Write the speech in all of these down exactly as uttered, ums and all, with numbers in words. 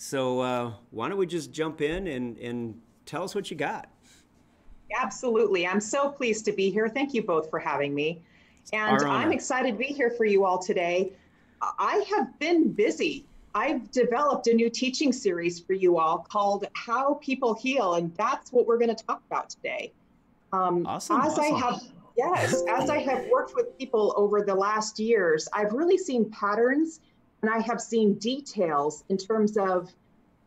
So uh, why don't we just jump in and, and tell us what you got. Absolutely. I'm so pleased to be here. Thank you both for having me. And I'm excited to be here for you all today. I have been busy. I've developed a new teaching series for you all called How People Heal, and that's what we're going to talk about today. Um, awesome. As awesome. I have, yes, as I have worked with people over the last years, I've really seen patterns, and I have seen details in terms of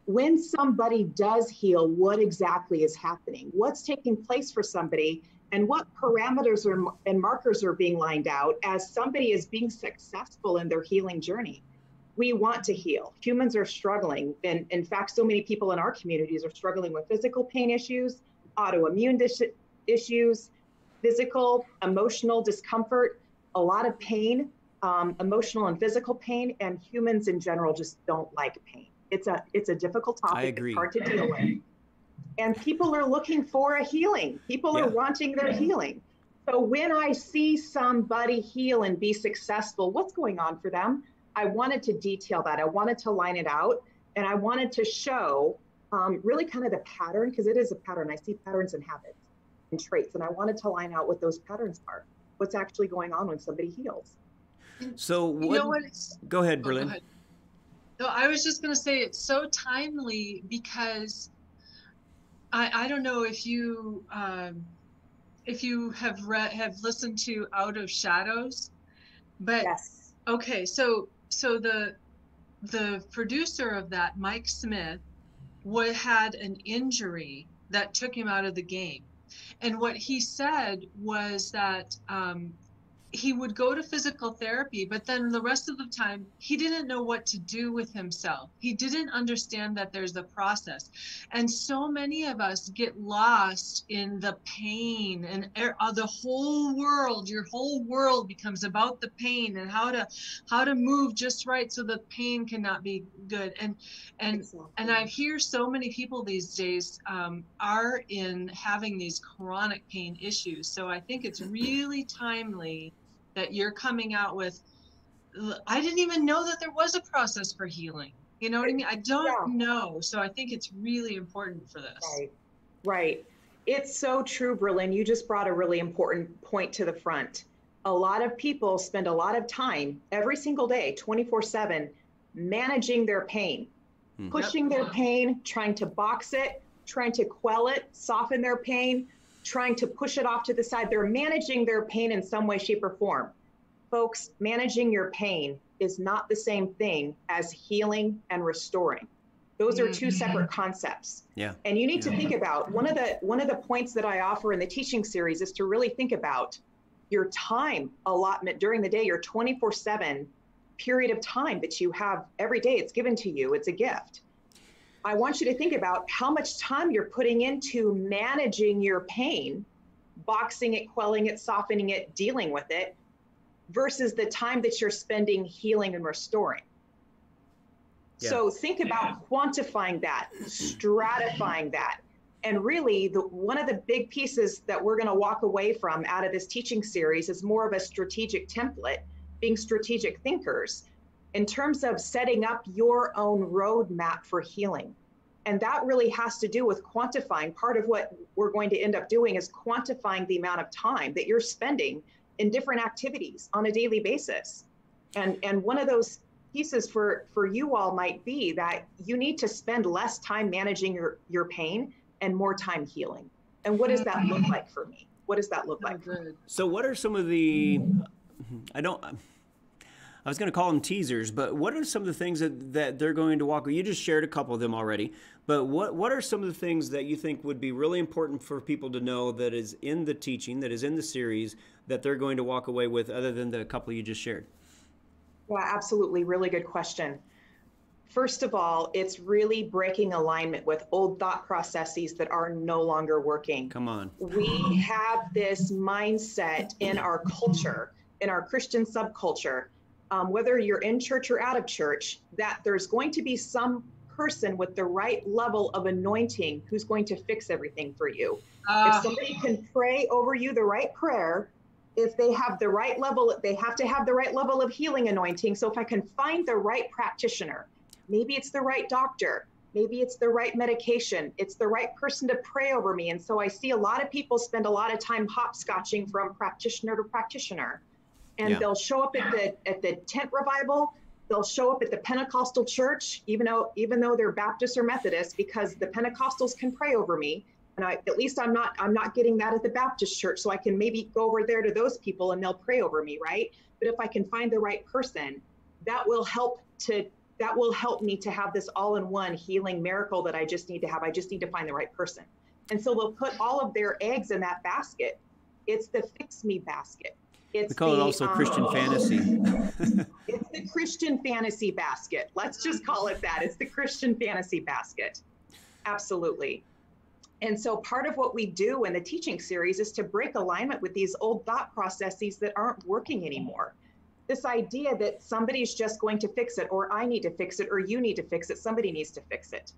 when somebody does heal, what exactly is happening, what's taking place for somebody, and what parameters are, and markers are being lined out as somebody is being successful in their healing journey. We want to heal. Humans are struggling. And in fact, so many people in our communities are struggling with physical pain issues, autoimmune dis- issues, physical, emotional discomfort, a lot of pain, um, emotional and physical pain, and humans in general just don't like pain. It's a it's a difficult topic. I agree. It's hard to deal with. And people are looking for a healing. People yeah. are wanting their yeah. healing. So when I see somebody heal and be successful, what's going on for them? I wanted to detail that. I wanted to line it out. And I wanted to show um, really kind of the pattern, because it is a pattern. I see patterns and habits and traits. And I wanted to line out what those patterns are, what's actually going on when somebody heals. So what, you know what go ahead, oh, Berlin. Go ahead. No, I was just going to say it's so timely because I, I don't know if you um, if you have read have listened to Out of Shadows, but yes. okay, so so the the producer of that, Mike Smith, would, had an injury that took him out of the game, and what he said was that um, he would go to physical therapy, but then the rest of the time he didn't know what to do with himself. He didn't understand that there's a process, and so many of us get lost in the pain, and uh, the whole world, your whole world becomes about the pain and how to how to move just right so the pain cannot be good. And and exactly. and I hear so many people these days um, are in having these chronic pain issues. So I think it's really timely that you're coming out with, I didn't even know that there was a process for healing. You know what I mean? I don't yeah. know. So I think it's really important for this. Right. Right. It's so true, Berlin. You just brought a really important point to the front. A lot of people spend a lot of time every single day, twenty-four seven, managing their pain, mm-hmm. pushing yep. their pain, trying to box it, trying to quell it, soften their pain, trying to push it off to the side. They're managing their pain in some way, shape, or form. Folks, managing your pain is not the same thing as healing and restoring. Those are two separate concepts. Yeah. And you need yeah. to think about, one of the one of the points that I offer in the teaching series is to really think about your time allotment during the day, your twenty-four seven period of time that you have every day. It's given to you, it's a gift. I want you to think about how much time you're putting into managing your pain, boxing it, quelling it, softening it, dealing with it, versus the time that you're spending healing and restoring. Yeah. So think about yeah. quantifying that, stratifying that. And really, the, one of the big pieces that we're going to walk away from out of this teaching series is more of a strategic template, being strategic thinkers, in terms of setting up your own roadmap for healing. And that really has to do with quantifying. Part of what we're going to end up doing is quantifying the amount of time that you're spending in different activities on a daily basis. And, and one of those pieces for, for you all might be that you need to spend less time managing your, your pain and more time healing. And what does that look like for me? What does that look like? So what are some of the, I don't, I was going to call them teasers, but what are some of the things that, that they're going to walk? You just shared a couple of them already, but what, what are some of the things that you think would be really important for people to know that is in the teaching, that is in the series, that they're going to walk away with other than the couple you just shared? Yeah, absolutely. Really good question. First of all, it's really breaking alignment with old thought processes that are no longer working. Come on. We have this mindset in our culture, in our Christian subculture, Um, whether you're in church or out of church, that there's going to be some person with the right level of anointing who's going to fix everything for you. Uh, if somebody can pray over you the right prayer, if they have the right level, they have to have the right level of healing anointing. So if I can find the right practitioner, Maybe it's the right doctor. Maybe it's the right medication. It's the right person to pray over me. And so I see a lot of people spend a lot of time hopscotching from practitioner to practitioner. And yeah. they'll show up at the at the tent revival. They'll show up at the Pentecostal church, even though even though they're Baptist or Methodist, because the Pentecostals can pray over me. And I, at least I'm not I'm not getting that at the Baptist church. So I can maybe go over there to those people and they'll pray over me. Right. But if I can find the right person, that will help to that will help me to have this all-in-one healing miracle that I just need to have. I just need to find the right person. And so they'll put all of their eggs in that basket. It's the fix me basket. It's we call the, it also um, Christian fantasy. It's the Christian fantasy basket. Let's just call it that. It's the Christian fantasy basket. Absolutely. And so part of what we do in the teaching series is to break alignment with these old thought processes that aren't working anymore. This idea that somebody's just going to fix it, or I need to fix it, or you need to fix it, somebody needs to fix it.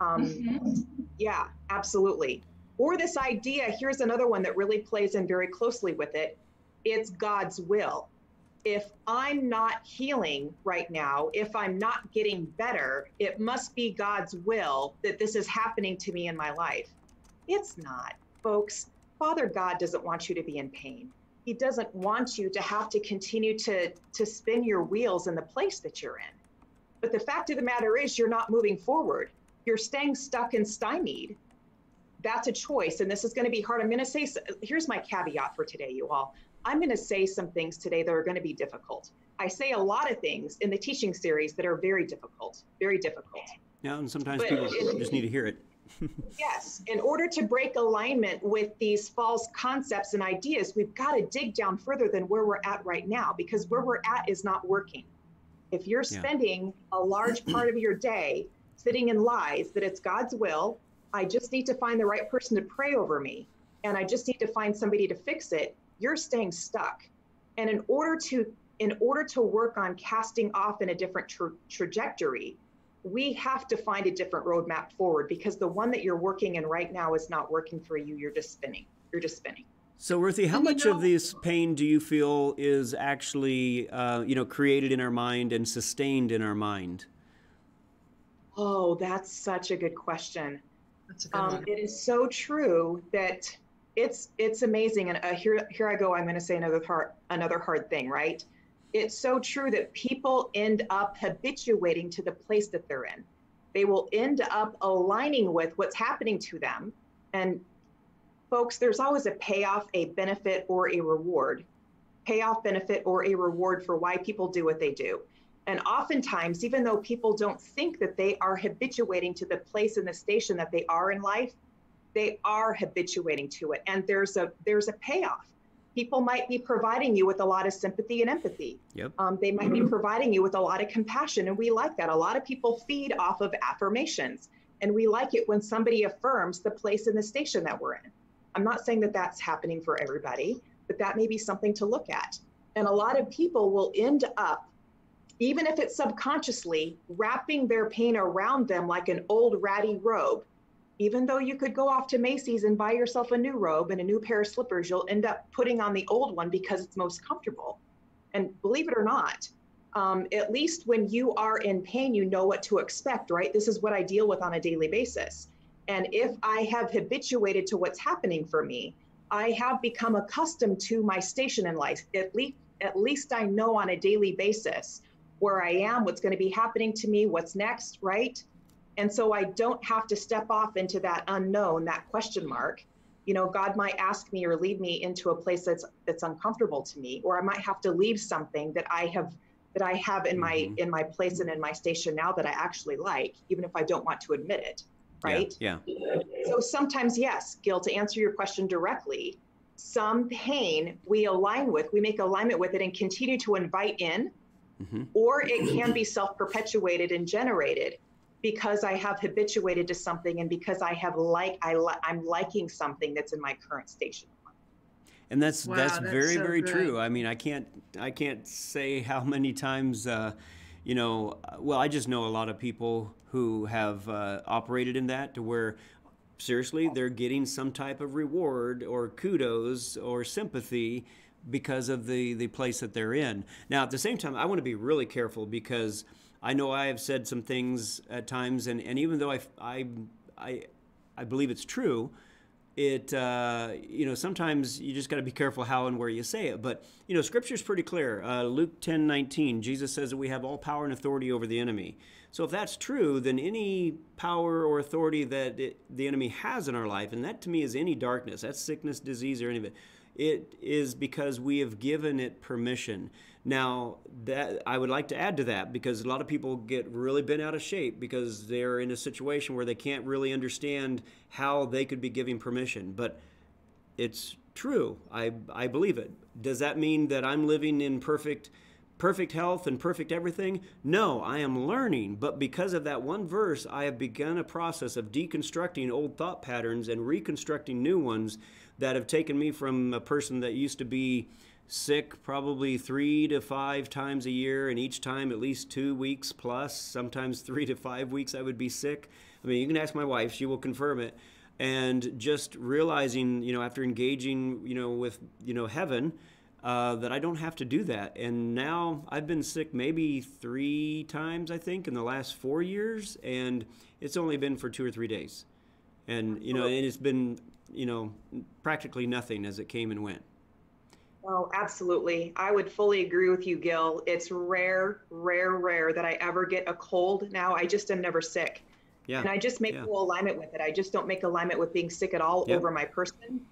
Um, mm-hmm. Yeah, absolutely. Or this idea, here's another one that really plays in very closely with it. It's God's will. If I'm not healing right now, if I'm not getting better, it must be God's will that this is happening to me in my life. It's not, folks. Father God doesn't want you to be in pain. He doesn't want you to have to continue to, to spin your wheels in the place that you're in. But the fact of the matter is you're not moving forward. You're staying stuck and stymied. That's a choice. And this is going to be hard. I'm going to say, here's my caveat for today, you all. I'm going to say some things today that are going to be difficult. I say a lot of things in the teaching series that are very difficult, very difficult. Yeah, and sometimes but people it, just need to hear it. Yes. In order to break alignment with these false concepts and ideas, we've got to dig down further than where we're at right now, because where we're at is not working. If you're spending yeah. a large part of your day sitting in lies that it's God's will, I just need to find the right person to pray over me, and I just need to find somebody to fix it, you're staying stuck. And in order to in order to work on casting off in a different tra- trajectory, we have to find a different roadmap forward, because the one that you're working in right now is not working for you. You're just spinning. You're just spinning. So, Ruthie, how much know, of this pain do you feel is actually, uh, you know, created in our mind and sustained in our mind? Oh, that's such a good question. That's a good um, one. It is so true that... It's it's amazing, and uh, here here I go. I'm going to say another hard another hard thing, right? It's so true that people end up habituating to the place that they're in. They will end up aligning with what's happening to them. And folks, there's always a payoff, a benefit, or a reward. Payoff, benefit, or a reward for why people do what they do. And oftentimes, even though people don't think that they are habituating to the place and the station that they are in life, they are habituating to it, and there's a there's a payoff. People might be providing you with a lot of sympathy and empathy. Yep. Um, they might be providing you with a lot of compassion, and we like that. A lot of people feed off of affirmations, and we like it when somebody affirms the place in the station that we're in. I'm not saying that that's happening for everybody, but that may be something to look at. And a lot of people will end up, even if it's subconsciously, wrapping their pain around them like an old ratty robe. Even though you could go off to Macy's and buy yourself a new robe and a new pair of slippers, you'll end up putting on the old one because it's most comfortable. And believe it or not, um, at least when you are in pain, you know what to expect, right? This is what I deal with on a daily basis. And if I have habituated to what's happening for me, I have become accustomed to my station in life. At least, at least I know on a daily basis where I am, what's going to be happening to me, what's next, right? And so I don't have to step off into that unknown, that question mark. You know, God might ask me or lead me into a place that's that's uncomfortable to me, or I might have to leave something that I have that I have in my mm-hmm. in my place and in my station now that I actually like, even if I don't want to admit it, right? Yeah. yeah. So sometimes, yes, Gil, to answer your question directly, some pain we align with, we make alignment with it and continue to invite in, mm-hmm. or it can be self-perpetuated and generated, because I have habituated to something, and because I have like I li- I'm liking something that's in my current station. And that's wow, that's, that's very so very good. True. I mean, I can't I can't say how many times, uh, you know. Well, I just know a lot of people who have uh, operated in that to where, seriously, they're getting some type of reward or kudos or sympathy because of the the place that they're in. Now, at the same time, I want to be really careful, because I know I have said some things at times, and, and even though I, I, I, I believe it's true, it, uh, you know, sometimes you just got to be careful how and where you say it. But, you know, Scripture's pretty clear. Uh, Luke ten nineteen, Jesus says that we have all power and authority over the enemy. So if that's true, then any power or authority that it, the enemy has in our life, and that to me is any darkness, that's sickness, disease, or any of it, it is because we have given it permission. Now, that I would like to add to that, because a lot of people get really bent out of shape because they're in a situation where they can't really understand how they could be giving permission. But it's true. I, I believe it. Does that mean that I'm living in perfect, perfect health and perfect everything? No, I am learning. But because of that one verse, I have begun a process of deconstructing old thought patterns and reconstructing new ones that have taken me from a person that used to be sick probably three to five times a year, and each time at least two weeks plus, sometimes three to five weeks I would be sick. I mean, you can ask my wife, she will confirm it. And just realizing, you know, after engaging, you know, with, you know, heaven, uh, that I don't have to do that. And now I've been sick maybe three times, I think, in the last four years, and it's only been for two or three days. And, you know, and it's been, you know, practically nothing as it came and went. Oh, absolutely. I would fully agree with you, Gil. It's rare, rare, rare that I ever get a cold now. I just am never sick. Yeah. And I just make yeah. no alignment with it. I just don't make alignment with being sick at all yep. over my person.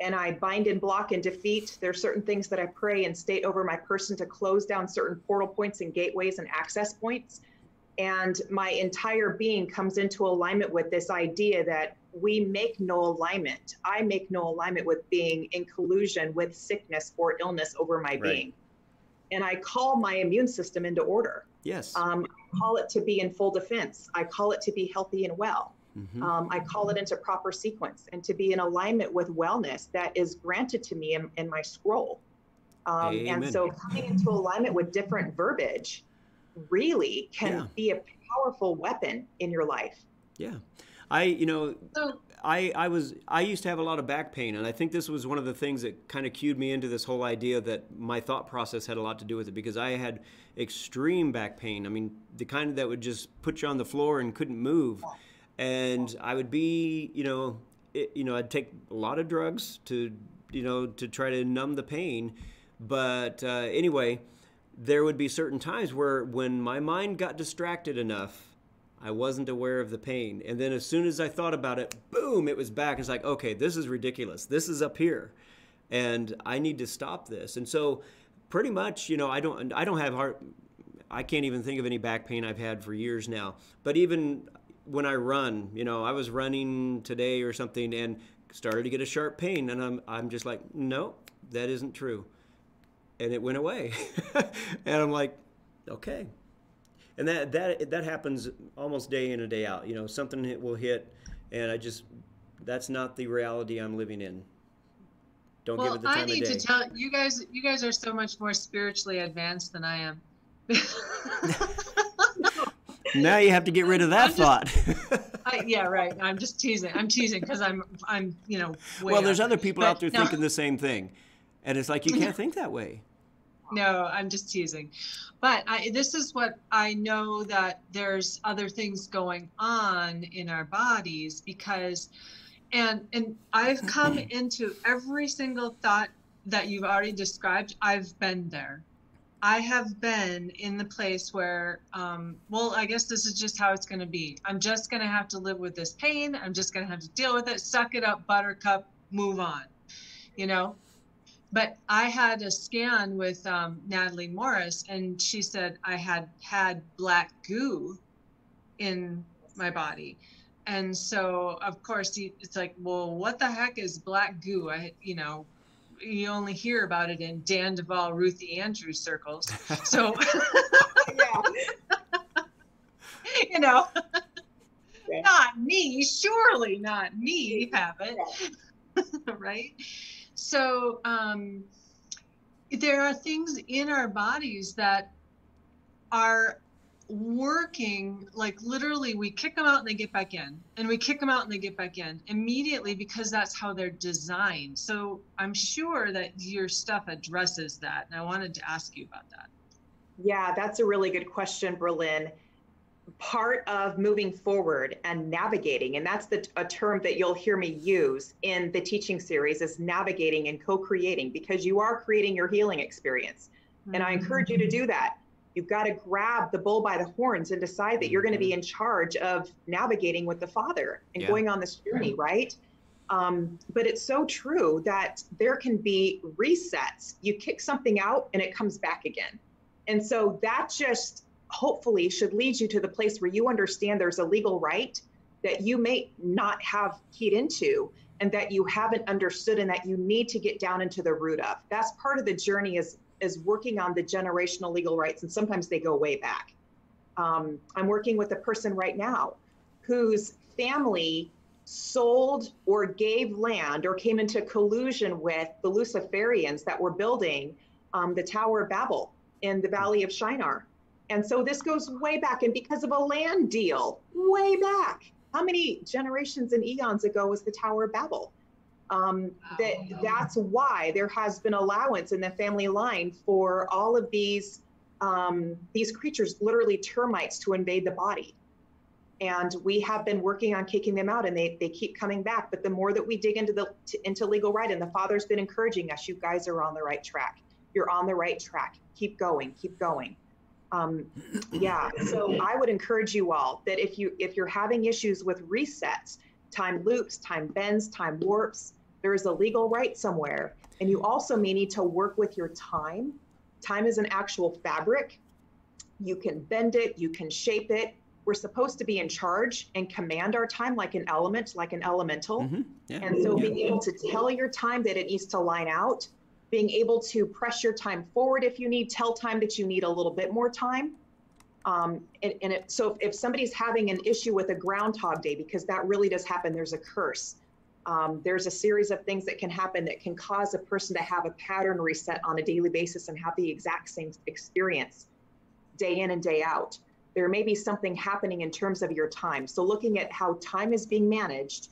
And I bind and block and defeat. There are certain things that I pray and state over my person to close down certain portal points and gateways and access points. And my entire being comes into alignment with this idea that we make no alignment. I make no alignment with being in collusion with sickness or illness over my right. being. And I call my immune system into order. Yes. Um, I call it to be in full defense. I call it to be healthy and well. Mm-hmm. um, I call it into proper sequence and to be in alignment with wellness that is granted to me in, in my scroll. Um, and so coming into alignment with different verbiage really can yeah. be a powerful weapon in your life. Yeah. I, you know, so, I, I was, I used to have a lot of back pain, and I think this was one of the things that kind of cued me into this whole idea that my thought process had a lot to do with it, because I had extreme back pain. I mean, the kind that would just put you on the floor and couldn't move. And I would be, you know, it, you know, I'd take a lot of drugs to, you know, to try to numb the pain. But uh, anyway, there would be certain times where when my mind got distracted enough, I wasn't aware of the pain. And then as soon as I thought about it, boom, it was back. It's like, okay, this is ridiculous. This is up here and I need to stop this. And so pretty much, you know, I don't, I don't have heart. I can't even think of any back pain I've had for years now. But even when I run, you know, I was running today or something and started to get a sharp pain. And I'm, I'm just like, no, that isn't true. And it went away. And I'm like, okay. And that, that, that happens almost day in and day out. You know, something will hit, and I just, that's not the reality I'm living in. Don't well, give it the time of day. I need to tell you guys, you guys are so much more spiritually advanced than I am. Now you have to get rid of that I'm just, thought. I, yeah, right. I'm just teasing. I'm teasing because I'm, I'm, you know, way well, there's up. Other people but, out there no. thinking the same thing. And it's like, you can't think that way. No, I'm just teasing. But I, this is what I know, that there's other things going on in our bodies because, and, and I've come into every single thought that you've already described. I've been there. I have been in the place where, um, well, I guess this is just how it's going to be. I'm just going to have to live with this pain. I'm just going to have to deal with it. Suck it up, buttercup, move on, you know? But I had a scan with um, Natalie Morris, and she said I had had black goo in my body. And so, of course, it's like, well, what the heck is black goo? I, you know, you only hear about it in Dan Duvall, Ruthie Andrews circles. So, you know, yeah. not me, surely not me, have it, yeah. right? So um, there are things in our bodies that are working, like literally we kick them out and they get back in, and we kick them out and they get back in immediately, because that's how they're designed. So I'm sure that your stuff addresses that. And I wanted to ask you about that. Yeah, that's a really good question, Berlin. Part of moving forward and navigating, and that's the a term that you'll hear me use in the teaching series, is navigating and co-creating, because you are creating your healing experience. And I encourage you to do that. You've got to grab the bull by the horns and decide that you're going to be in charge of navigating with the Father and yeah. going on this journey, right? Um, but it's so true that there can be resets. You kick something out and it comes back again. And so that just hopefully should lead you to the place where you understand there's a legal right that you may not have keyed into and that you haven't understood and that you need to get down into the root of. That's part of the journey, is is working on the generational legal rights, and sometimes they go way back. Um, I'm working with a person right now whose family sold or gave land or came into collusion with the Luciferians that were building um, the Tower of Babel in the Valley of Shinar. And so this goes way back, and because of a land deal, way back. How many generations and eons ago was the Tower of Babel? Um, that that's why there has been allowance in the family line for all of these um, these creatures, literally termites, to invade the body. And we have been working on kicking them out, and they, they keep coming back. But the more that we dig into the to, into legal right, and the Father's been encouraging us, you guys are on the right track. You're on the right track. Keep going. Keep going. Um, yeah. So I would encourage you all that if you if you're having issues with resets, time loops, time bends, time warps, there is a legal right somewhere. And you also may need to work with your time. Time is an actual fabric. You can bend it, you can shape it. We're supposed to be in charge and command our time like an element, like an elemental. Mm-hmm. Yeah. And so yeah. being able to tell your time that it needs to line out, being able to press your time forward if you need, tell time that you need a little bit more time. Um, and, and it, so if, if somebody's having an issue with a Groundhog Day, because that really does happen, there's a curse. Um, there's a series of things that can happen that can cause a person to have a pattern reset on a daily basis and have the exact same experience day in and day out. There may be something happening in terms of your time. So looking at how time is being managed,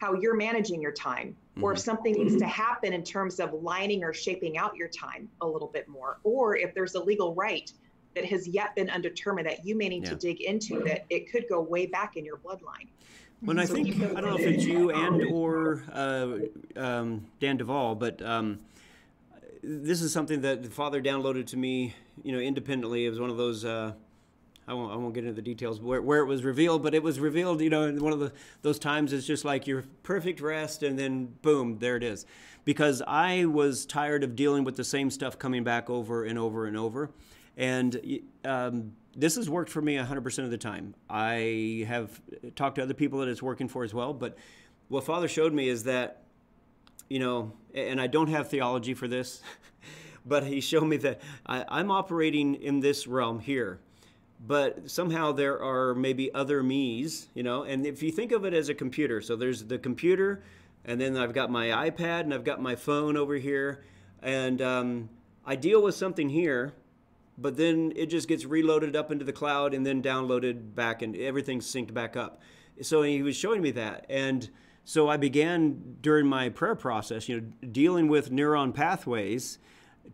how you're managing your time, mm-hmm. or if something needs to happen in terms of lining or shaping out your time a little bit more, or if there's a legal right that has yet been undetermined that you may need yeah. to dig into, yeah. that it could go way back in your bloodline. Well, and so I think, I don't know if it's you and or uh, um, Dan Duvall, but um, this is something that the Father downloaded to me, you know, independently. It was one of those, uh, I, won't, I won't get into the details where, where it was revealed, but it was revealed, you know, in one of the, those times it's just like your perfect rest, and then boom, there it is. Because I was tired of dealing with the same stuff coming back over and over and over. And um, this has worked for me one hundred percent of the time. I have talked to other people that it's working for as well. But what Father showed me is that, you know, and I don't have theology for this, but he showed me that I, I'm operating in this realm here. But somehow there are maybe other me's, you know, and if you think of it as a computer. So there's the computer, and then I've got my iPad, and I've got my phone over here. And um, I deal with something here, but then it just gets reloaded up into the cloud and then downloaded back, and everything's synced back up. So he was showing me that. And so I began during my prayer process, you know, dealing with neuron pathways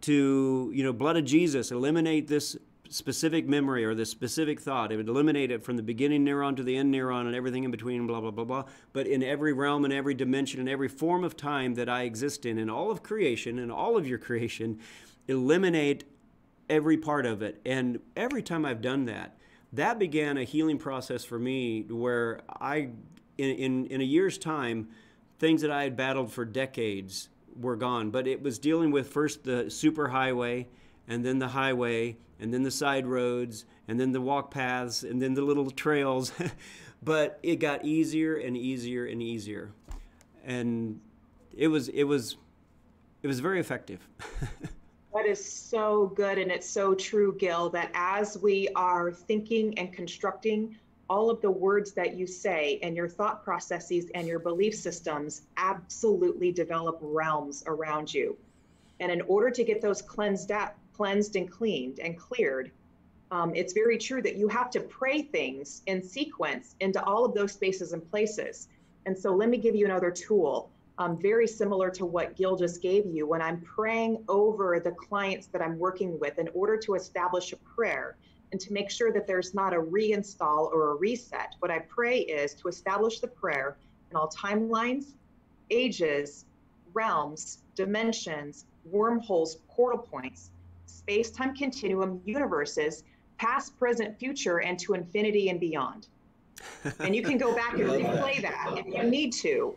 to, you know, blood of Jesus, eliminate this specific memory or this specific thought. It would eliminate it from the beginning neuron to the end neuron and everything in between, blah, blah, blah, blah. But in every realm and every dimension and every form of time that I exist in, in all of creation and all of your creation, eliminate every part of it. And every time I've done that, that began a healing process for me where I, in, in, in a year's time, things that I had battled for decades were gone. But it was dealing with first the superhighway, and then the highway, and then the side roads, and then the walk paths, and then the little trails. But it got easier and easier and easier. And it was, it was, it was very effective. That is so good, and it's so true, Gil, that as we are thinking and constructing, all of the words that you say and your thought processes and your belief systems absolutely develop realms around you. And in order to get those cleansed out, cleansed and cleaned and cleared, um, it's very true that you have to pray things in sequence into all of those spaces and places. And so let me give you another tool. um, very similar to what Gil just gave you, when I'm praying over the clients that I'm working with in order to establish a prayer and to make sure that there's not a reinstall or a reset, what I pray is to establish the prayer in all timelines, ages, realms, dimensions, wormholes, portal points, space-time continuum, universes, past, present, future, and to infinity and beyond. And you can go back and replay that if you need to.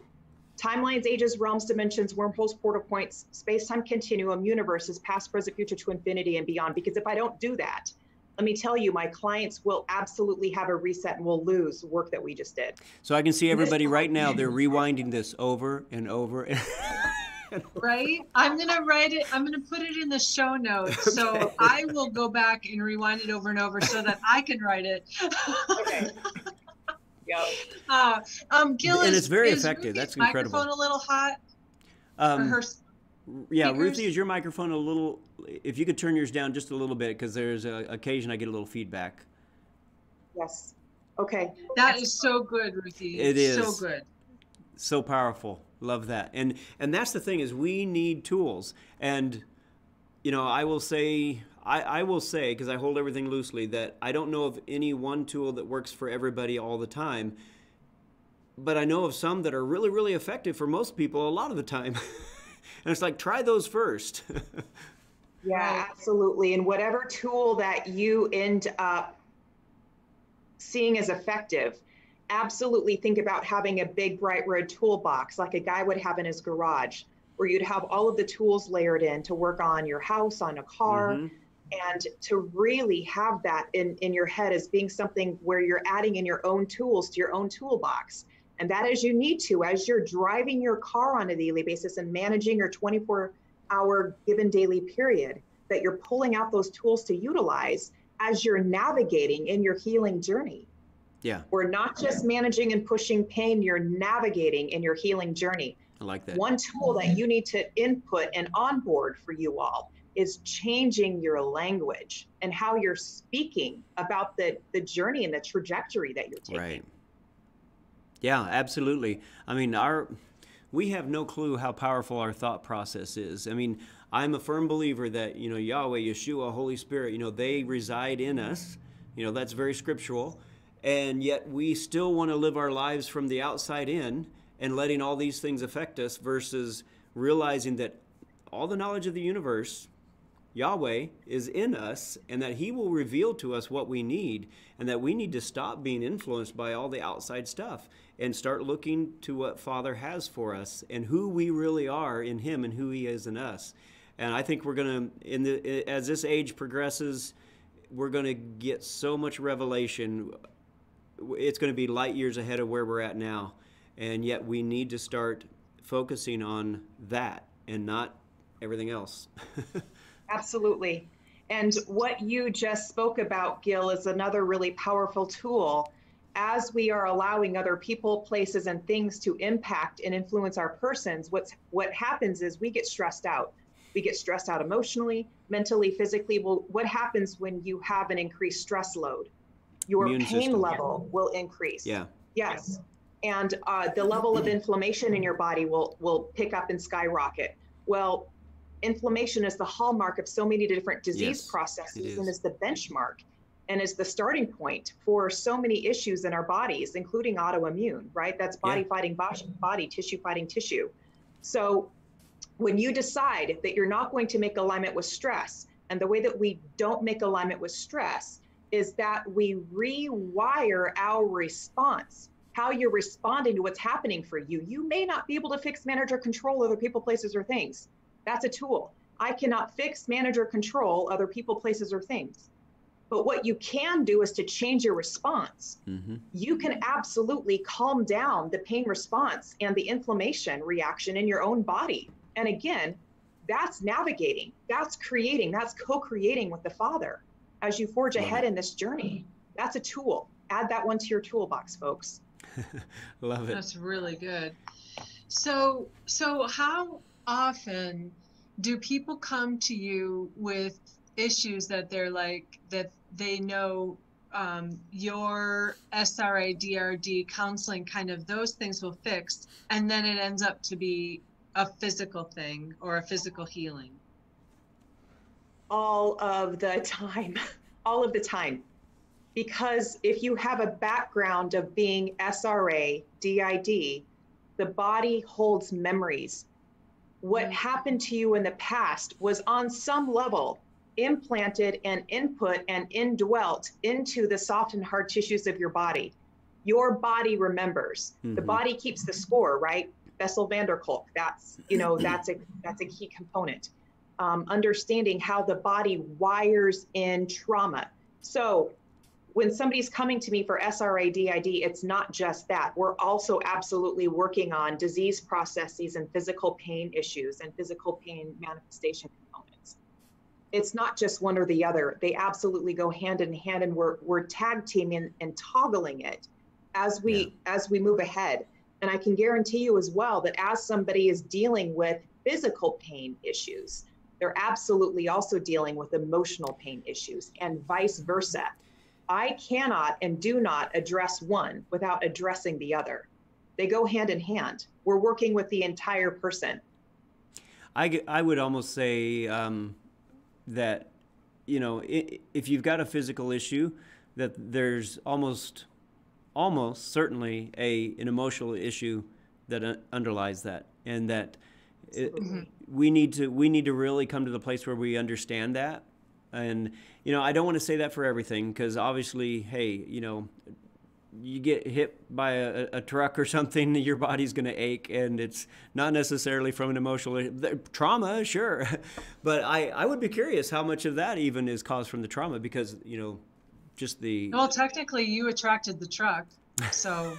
Timelines, ages, realms, dimensions, wormholes, portal points, space-time continuum, universes, past, present, future, to infinity and beyond. Because if I don't do that, let me tell you, my clients will absolutely have a reset and will lose the work that we just did. So I can see everybody right now, they're rewinding this over and over. And right? I'm going to write it. I'm going to put it in the show notes. Okay. So I will go back and rewind it over and over so that I can write it. Okay. Yep. Uh, um, Gil, and is, it's very is effective. Ruthie's That's incredible. Microphone a little hot? Um, her yeah, speakers? Ruthie, is your microphone a little, if you could turn yours down just a little bit, because there's an occasion I get a little feedback. Yes. Okay. That is so good, Ruthie. It is. So good. So powerful. Love that. And and that's the thing, is we need tools. And, you know, I will say, I, I will say, because I hold everything loosely, that I don't know of any one tool that works for everybody all the time. But I know of some that are really, really effective for most people a lot of the time. And it's like, try those first. Yeah, absolutely. And whatever tool that you end up seeing as effective, absolutely think about having a big bright red toolbox like a guy would have in his garage, where you'd have all of the tools layered in to work on your house, on a car, mm-hmm. and to really have that in, in your head as being something where you're adding in your own tools to your own toolbox. And that as you need to, as you're driving your car on a daily basis and managing your twenty-four hour given daily period, that you're pulling out those tools to utilize as you're navigating in your healing journey. Yeah. We're not just managing and pushing pain, you're navigating in your healing journey. I like that. One tool that you need to input and onboard for you all is changing your language and how you're speaking about the, the journey and the trajectory that you're taking. Right. Yeah, absolutely. I mean, our we have no clue how powerful our thought process is. I mean, I'm a firm believer that, you know, Yahweh, Yeshua, Holy Spirit, you know, they reside in us. You know, that's very scriptural. And yet we still want to live our lives from the outside in and letting all these things affect us, versus realizing that all the knowledge of the universe, Yahweh, is in us, and that he will reveal to us what we need, and that we need to stop being influenced by all the outside stuff and start looking to what Father has for us and who we really are in him and who he is in us. And I think we're going to, in the, as this age progresses, we're going to get so much revelation. It's going to be light years ahead of where we're at now, and yet we need to start focusing on that and not everything else. Absolutely. And what you just spoke about, Gil, is another really powerful tool. As we are allowing other people, places, and things to impact and influence our persons, what's what happens is we get stressed out. We get stressed out emotionally, mentally, physically. Well, what happens when you have an increased stress load? Your immune pain system level will increase. Yeah. Yes. And uh, the level of inflammation in your body will, will pick up and skyrocket. Well, inflammation is the hallmark of so many different disease yes, processes, it is. And is the benchmark and is the starting point for so many issues in our bodies, including autoimmune, right? That's body yeah. fighting body, body, tissue fighting tissue. So when you decide that you're not going to make alignment with stress, and the way that we don't make alignment with stress is that we rewire our response, how you're responding to what's happening for you. You may not be able to fix, manage, or control other people, places, or things. That's a tool. I cannot fix, manage, or control other people, places, or things. But what you can do is to change your response. Mm-hmm. You can absolutely calm down the pain response and the inflammation reaction in your own body. And again, that's navigating, that's creating, that's co-creating with the Father. As you forge ahead in this journey, that's a tool. Add that one to your toolbox, folks. Love it. That's really good. So, so how often do people come to you with issues that they're like, that they know um, your S R A, D R D, counseling, kind of those things will fix, and then it ends up to be a physical thing or a physical healing? All of the time, all of the time. Because if you have a background of being S R A, D I D, the body holds memories. What happened to you in the past was on some level implanted and input and indwelt into the soft and hard tissues of your body. Your body remembers. Mm-hmm. The body keeps the score, right? Bessel van der Kolk, that's, you know, that's a, that's a key component. Um, understanding how the body wires in trauma. So when somebody's coming to me for S R A, D I D, it's not just that. We're also absolutely working on disease processes and physical pain issues and physical pain manifestation components. It's not just one or the other. They absolutely go hand in hand, and we're, we're tag teaming and toggling it as we, yeah. as we move ahead. And I can guarantee you as well that as somebody is dealing with physical pain issues, they're absolutely also dealing with emotional pain issues, and vice versa. I cannot and do not address one without addressing the other. They go hand in hand. We're working with the entire person. I, I would almost say um, that, you know, if you've got a physical issue, that there's almost, almost certainly a, an emotional issue that underlies that, and that It, mm-hmm. we need to we need to really come to the place where we understand that. And you know, I don't want to say that for everything, because obviously, hey, you know, you get hit by a, a truck or something, your body's going to ache, and it's not necessarily from an emotional trauma, sure. But I I would be curious how much of that even is caused from the trauma, because you know, just the well, technically, you attracted the truck, so.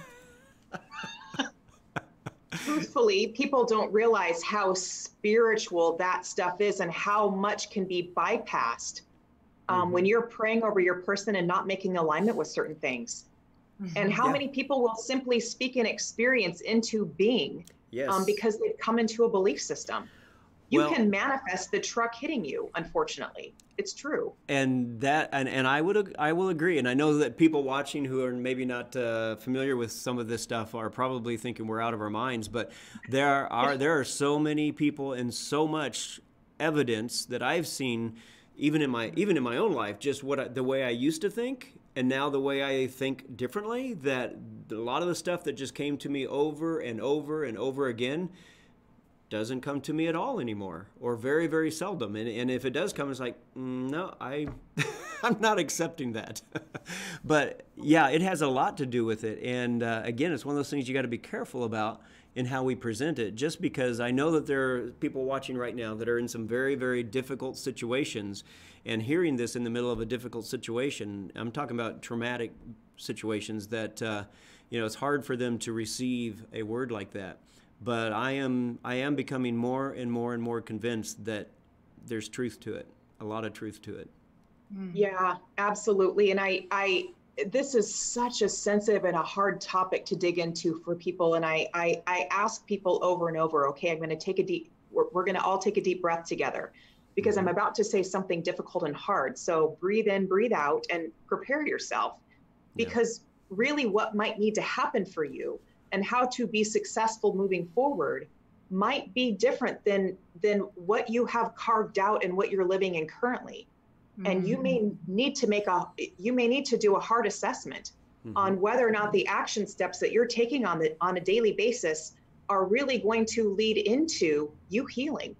Truthfully, people don't realize how spiritual that stuff is and how much can be bypassed um, mm-hmm. when you're praying over your person and not making alignment with certain things. Mm-hmm. And how yeah. many people will simply speak an experience into being yes. um, because they've come into a belief system. You well, can manifest the truck hitting you, unfortunately. It's true. And that, and, and I would, I will agree. And I know that people watching who are maybe not uh, familiar with some of this stuff are probably thinking we're out of our minds, but there are, there are so many people and so much evidence that I've seen, even in my, even in my own life, just what, I, the way I used to think. And now the way I think differently, that a lot of the stuff that just came to me over and over and over again doesn't come to me at all anymore, or very, very seldom. And, and if it does come, it's like, mm, no, I, I'm not accepting that. But yeah, it has a lot to do with it. And uh, again, it's one of those things you got to be careful about in how we present it, just because I know that there are people watching right now that are in some very, very difficult situations, and hearing this in the middle of a difficult situation. I'm talking about traumatic situations that, uh, you know, it's hard for them to receive a word like that. But I am I am becoming more and more and more convinced that there's truth to it, a lot of truth to it. Yeah, absolutely. And I, I this is such a sensitive and a hard topic to dig into for people. And I, I, I ask people over and over, okay, I'm going to take a deep, we're, we're going to all take a deep breath together, because I'm about to say something difficult and hard. So breathe in, breathe out, and prepare yourself, because yeah. really what might need to happen for you and how to be successful moving forward might be different than than what you have carved out and what you're living in currently. Mm-hmm. And you may need to make a you may need to do a hard assessment mm-hmm. on whether or not the action steps that you're taking on the on a daily basis are really going to lead into you healing.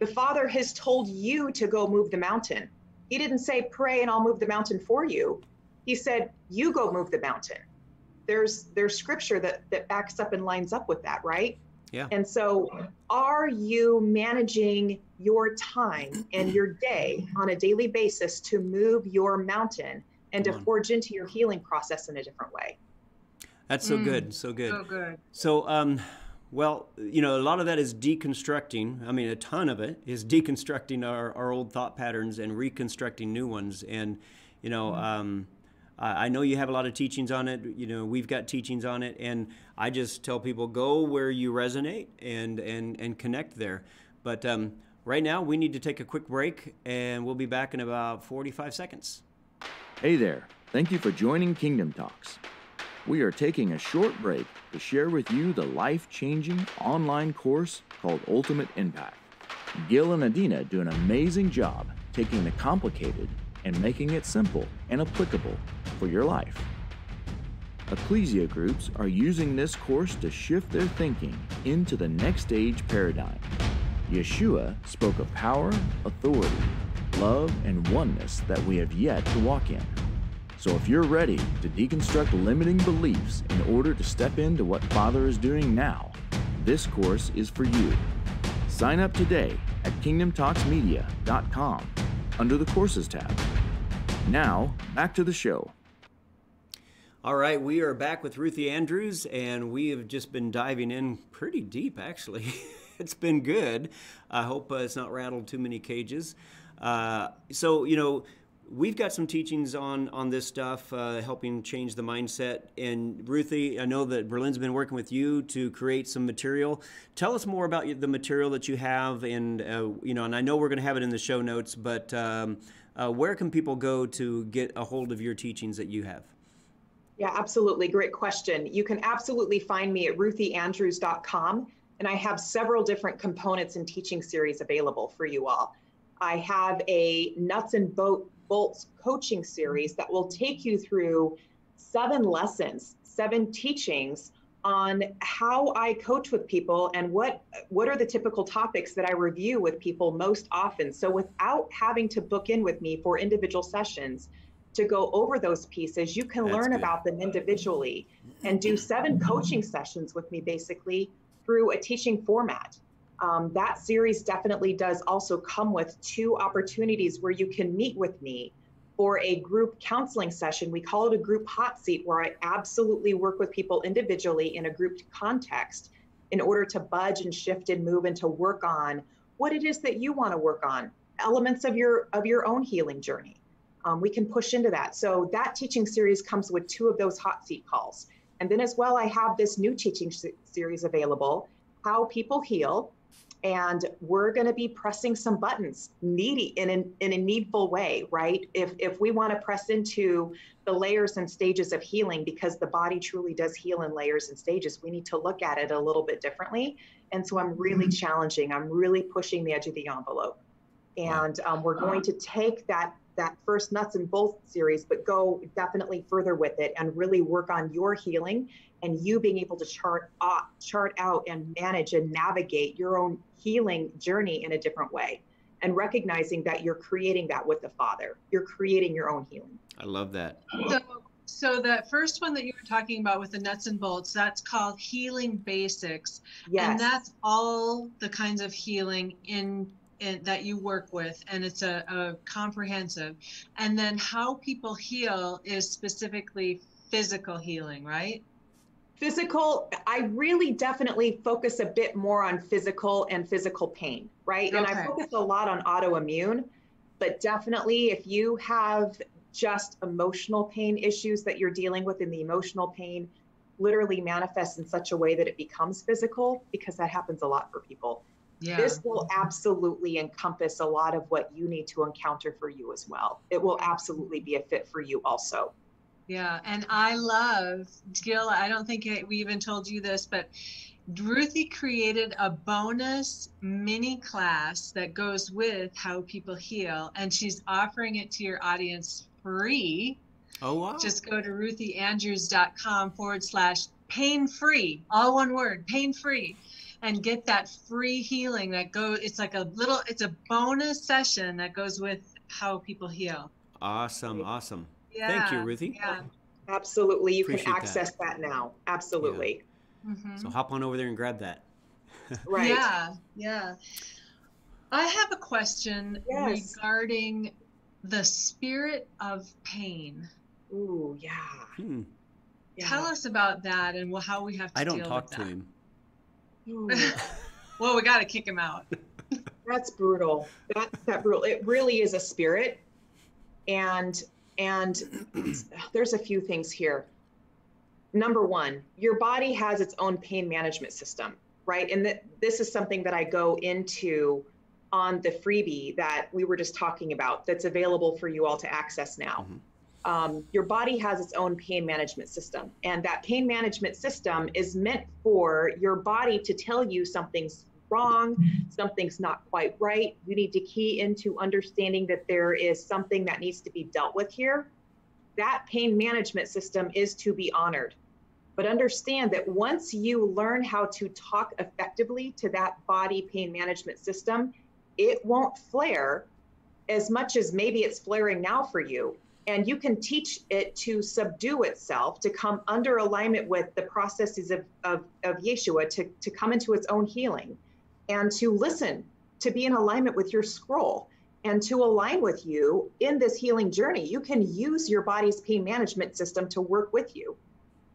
The Father has told you to go move the mountain. He didn't say, pray and I'll move the mountain for you. He said, you go move the mountain. There's there's scripture that, that backs up and lines up with that, right? Yeah. And so are you managing your time and your day on a daily basis to move your mountain and Come to on. forge into your healing process in a different way? That's so mm. good, so good. So good. So, um, well, you know, a lot of that is deconstructing. I mean, a ton of it is deconstructing our, our old thought patterns and reconstructing new ones. And, you know, mm. um, I know you have a lot of teachings on it. You know, we've got teachings on it, and I just tell people, go where you resonate and and and connect there. But um, right now, we need to take a quick break, and we'll be back in about forty-five seconds. Hey there. Thank you for joining Kingdom Talks. We are taking a short break to share with you the life-changing online course called Ultimate Impact. Gil and Adina do an amazing job taking the complicated and making it simple and applicable for your life. Ecclesia groups are using this course to shift their thinking into the next stage paradigm. Yeshua spoke of power, authority, love, and oneness that we have yet to walk in. So if you're ready to deconstruct limiting beliefs in order to step into what Father is doing now, this course is for you. Sign up today at kingdom talks media dot com under the Courses tab. Now, back to the show. All right, we are back with Ruthie Andrews, and we have just been diving in pretty deep, actually. It's been good. I hope uh, it's not rattled too many cages. Uh, so, you know, we've got some teachings on, on this stuff, uh, helping change the mindset. And Ruthie, I know that Berlin's been working with you to create some material. Tell us more about the material that you have, and, uh, you know, and I know we're going to have it in the show notes, but um, uh, where can people go to get a hold of your teachings that you have? Yeah, absolutely. Great question. You can absolutely find me at ruthie andrews dot com. And I have several different components and teaching series available for you all. I have a nuts and bolts coaching series that will take you through seven lessons, seven teachings on how I coach with people and what, what are the typical topics that I review with people most often. So without having to book in with me for individual sessions to go over those pieces, you can That's learn good. about them individually and do seven coaching sessions with me basically through a teaching format. Um, that series definitely does also come with two opportunities where you can meet with me for a group counseling session. We call it a group hot seat, where I absolutely work with people individually in a grouped context in order to budge and shift and move and to work on what it is that you want to work on, elements of your, of your own healing journey. Um, we can push into that. So that teaching series comes with two of those hot seat calls. And then as well, I have this new teaching series available, How People Heal, and we're going to be pressing some buttons needy in, an, in a needful way, right? If, if we want to press into the layers and stages of healing, because the body truly does heal in layers and stages, we need to look at it a little bit differently. And so I'm really mm-hmm. challenging, I'm really pushing the edge of the envelope. And um, we're going to take that that first nuts and bolts series, but go definitely further with it and really work on your healing and you being able to chart out, chart out and manage and navigate your own healing journey in a different way, and recognizing that you're creating that with the Father. You're creating your own healing. I love that. So, so the first one that you were talking about with the nuts and bolts, that's called Healing Basics. Yes. And that's all the kinds of healing in And that you work with, and it's a, a comprehensive. And then How People Heal is specifically physical healing, right? Physical, I really definitely focus a bit more on physical and physical pain, right? Okay. And I focus a lot on autoimmune, but definitely if you have just emotional pain issues that you're dealing with, and the emotional pain literally manifests in such a way that it becomes physical, because that happens a lot for people. Yeah. This will absolutely encompass a lot of what you need to encounter for you as well. It will absolutely be a fit for you also. Yeah. And I love, Gil, I don't think we even told you this, but Ruthie created a bonus mini class that goes with How People Heal, and she's offering it to your audience free. Oh, wow. Just go to ruthie andrews dot com forward slash pain free, all one word, pain free. And get that free healing that goes, it's like a little, it's a bonus session that goes with How People Heal. Awesome, awesome. Yeah, thank you, Ruthie. Yeah. Absolutely, you Appreciate can access that, that now. Absolutely. Yeah. Mm-hmm. So hop on over there and grab that. Right. Yeah, yeah. I have a question yes. regarding the spirit of pain. Ooh, yeah. Hmm. Tell yeah. us about that and how we have to I deal with that. I don't talk to him. Well, we got to kick him out. That's brutal. That's that brutal. It really is a spirit. And, and there's a few things here. Number one, your body has its own pain management system, right? And th this is something that I go into on the freebie that we were just talking about, that's available for you all to access now. Mm-hmm. um, your body has its own pain management system. And that pain management system is meant for your body to tell you something's wrong, something's not quite right. You need to key into understanding that there is something that needs to be dealt with here. That pain management system is to be honored. But understand that once you learn how to talk effectively to that body pain management system, it won't flare as much as maybe it's flaring now for you. And you can teach it to subdue itself, to come under alignment with the processes of, of, of Yeshua, to, to come into its own healing, and to listen, to be in alignment with your scroll, and to align with you in this healing journey. You can use your body's pain management system to work with you.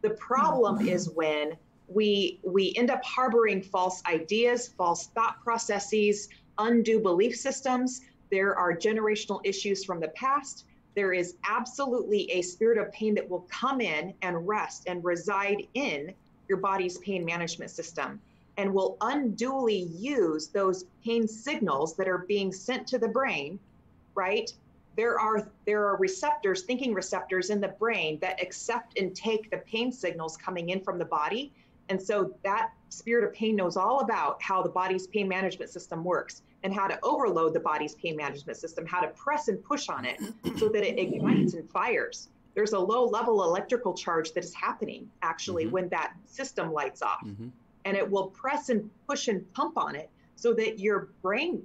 The problem is when we, we end up harboring false ideas, false thought processes, undue belief systems. There are generational issues from the past. There is absolutely a spirit of pain that will come in and rest and reside in your body's pain management system, and will unduly use those pain signals that are being sent to the brain, right? There are, there are receptors, thinking receptors in the brain that accept and take the pain signals coming in from the body. And so that spirit of pain knows all about how the body's pain management system works, and how to overload the body's pain management system, how to press and push on it so that it ignites and fires. There's a low level electrical charge that is happening actually mm-hmm. when that system lights off. Mm-hmm. And it will press and push and pump on it so that your brain,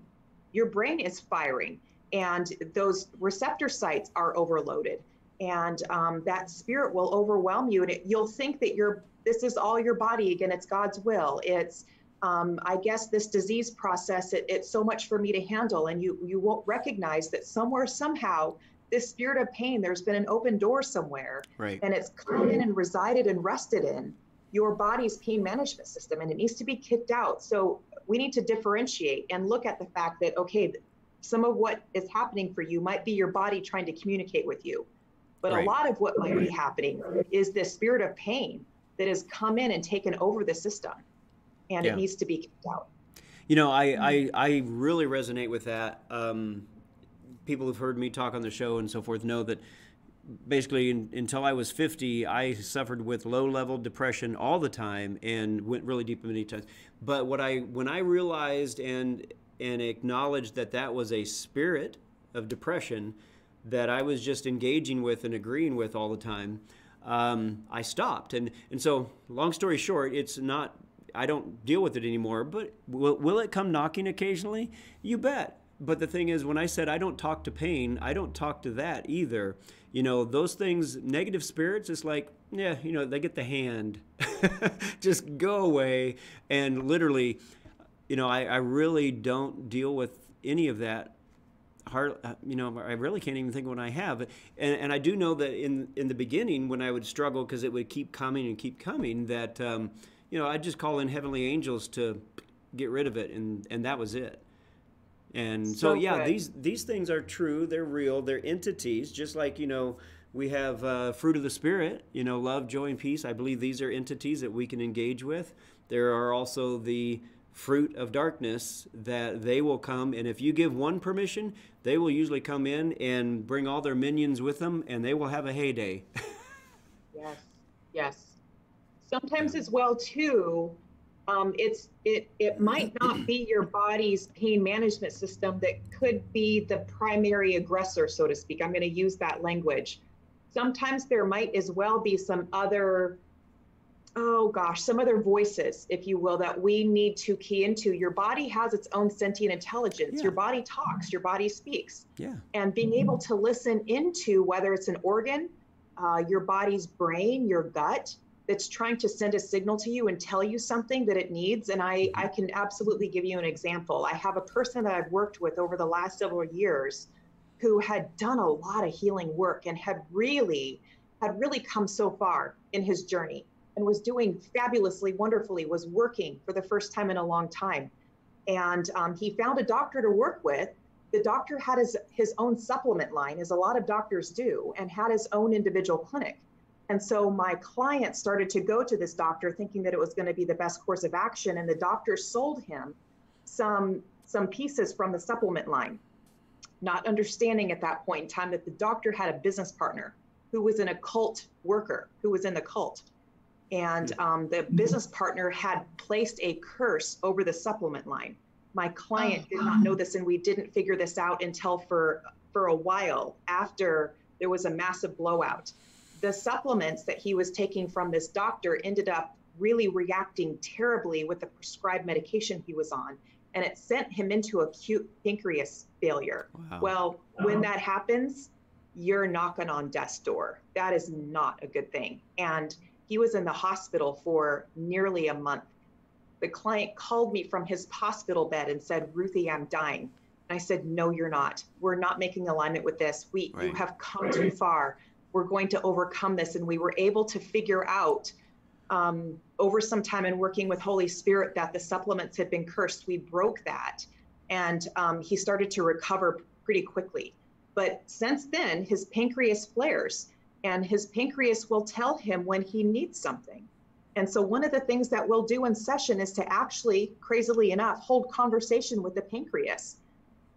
your brain is firing, and those receptor sites are overloaded. And um, that spirit will overwhelm you, and it, you'll think that you're, this is all your body. Again, it's God's will. It's, um, I guess this disease process, it, it's so much for me to handle. And you, you won't recognize that somewhere, somehow, this spirit of pain, there's been an open door somewhere, right. and it's come in and resided and rested in your body's pain management system, and it needs to be kicked out. So we need to differentiate and look at the fact that, okay, some of what is happening for you might be your body trying to communicate with you. But right. a lot of what might be happening is this spirit of pain that has come in and taken over the system, and yeah. it needs to be kicked out. You know, I, I, I really resonate with that. Um, people who've heard me talk on the show and so forth know that basically in, until I was fifty, I suffered with low-level depression all the time and went really deep many times. But what I when I realized and and acknowledged that that was a spirit of depression that I was just engaging with and agreeing with all the time, um, I stopped. And, and so, long story short, it's not, I don't deal with it anymore, but will, will it come knocking occasionally? You bet. But the thing is, when I said I don't talk to pain, I don't talk to that either. You know, those things, negative spirits, it's like, yeah, you know, they get the hand. Just go away. And literally, you know, I, I really don't deal with any of that. Hard, you know, I really can't even think of what I have. And, and I do know that in, in the beginning, when I would struggle because it would keep coming and keep coming, that, um, you know, I'd just call in heavenly angels to get rid of it. And, and that was it. And so, so yeah, good. these these things are true. They're real. They're entities, just like, you know, we have uh, fruit of the Spirit, you know, love, joy, and peace. I believe these are entities that we can engage with. There are also the fruit of darkness that they will come. And if you give one permission, they will usually come in and bring all their minions with them, and they will have a heyday. Yes, yes. Sometimes as well, too, um, it's it, it might not be your body's pain management system that could be the primary aggressor, so to speak. I'm going to use that language. Sometimes there might as well be some other oh gosh, some other voices, if you will, that we need to key into. Your body has its own sentient intelligence. Yeah. Your body talks, your body speaks. Yeah. And being mm-hmm. able to listen into whether it's an organ, uh, your body's brain, your gut, that's trying to send a signal to you and tell you something that it needs. And I, I can absolutely give you an example. I have a person that I've worked with over the last several years who had done a lot of healing work and had really, had really come so far in his journey, and was doing fabulously, wonderfully, was working for the first time in a long time. And um, he found a doctor to work with. The doctor had his, his own supplement line, as a lot of doctors do, and had his own individual clinic. And so my client started to go to this doctor thinking that it was going to be the best course of action. And the doctor sold him some, some pieces from the supplement line, not understanding at that point in time that the doctor had a business partner who was an occult worker, who was in the cult. And um, the business partner had placed a curse over the supplement line. My client did not know this, and we didn't figure this out until for, for a while after there was a massive blowout. The supplements that he was taking from this doctor ended up really reacting terribly with the prescribed medication he was on, and it sent him into acute pancreas failure. Wow. Well, wow. When that happens, you're knocking on death's door. That is not a good thing. And he was in the hospital for nearly a month. The client called me from his hospital bed and said, "Ruthie, I'm dying." And I said, "No, you're not. We're not making alignment with this. We right. you have come right. too far. We're going to overcome this." And we were able to figure out um, over some time in working with Holy Spirit that the supplements had been cursed. We broke that, and um, he started to recover pretty quickly. But since then, his pancreas flares, and his pancreas will tell him when he needs something. And so one of the things that we'll do in session is to actually, crazily enough, hold conversation with the pancreas.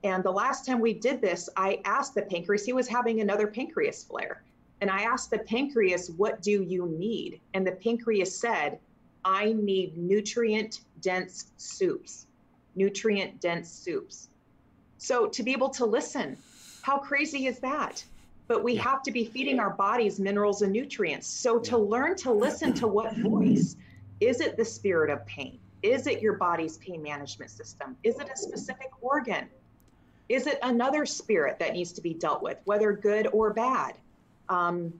And the last time we did this, I asked the pancreas, he was having another pancreas flare. And I asked the pancreas, "What do you need?" And the pancreas said, "I need nutrient-dense soups, nutrient-dense soups." So to be able to listen, how crazy is that? But we yeah. have to be feeding our bodies minerals and nutrients. So to learn to listen to what voice, is it the spirit of pain? Is it your body's pain management system? Is it a specific organ? Is it another spirit that needs to be dealt with, whether good or bad? Um,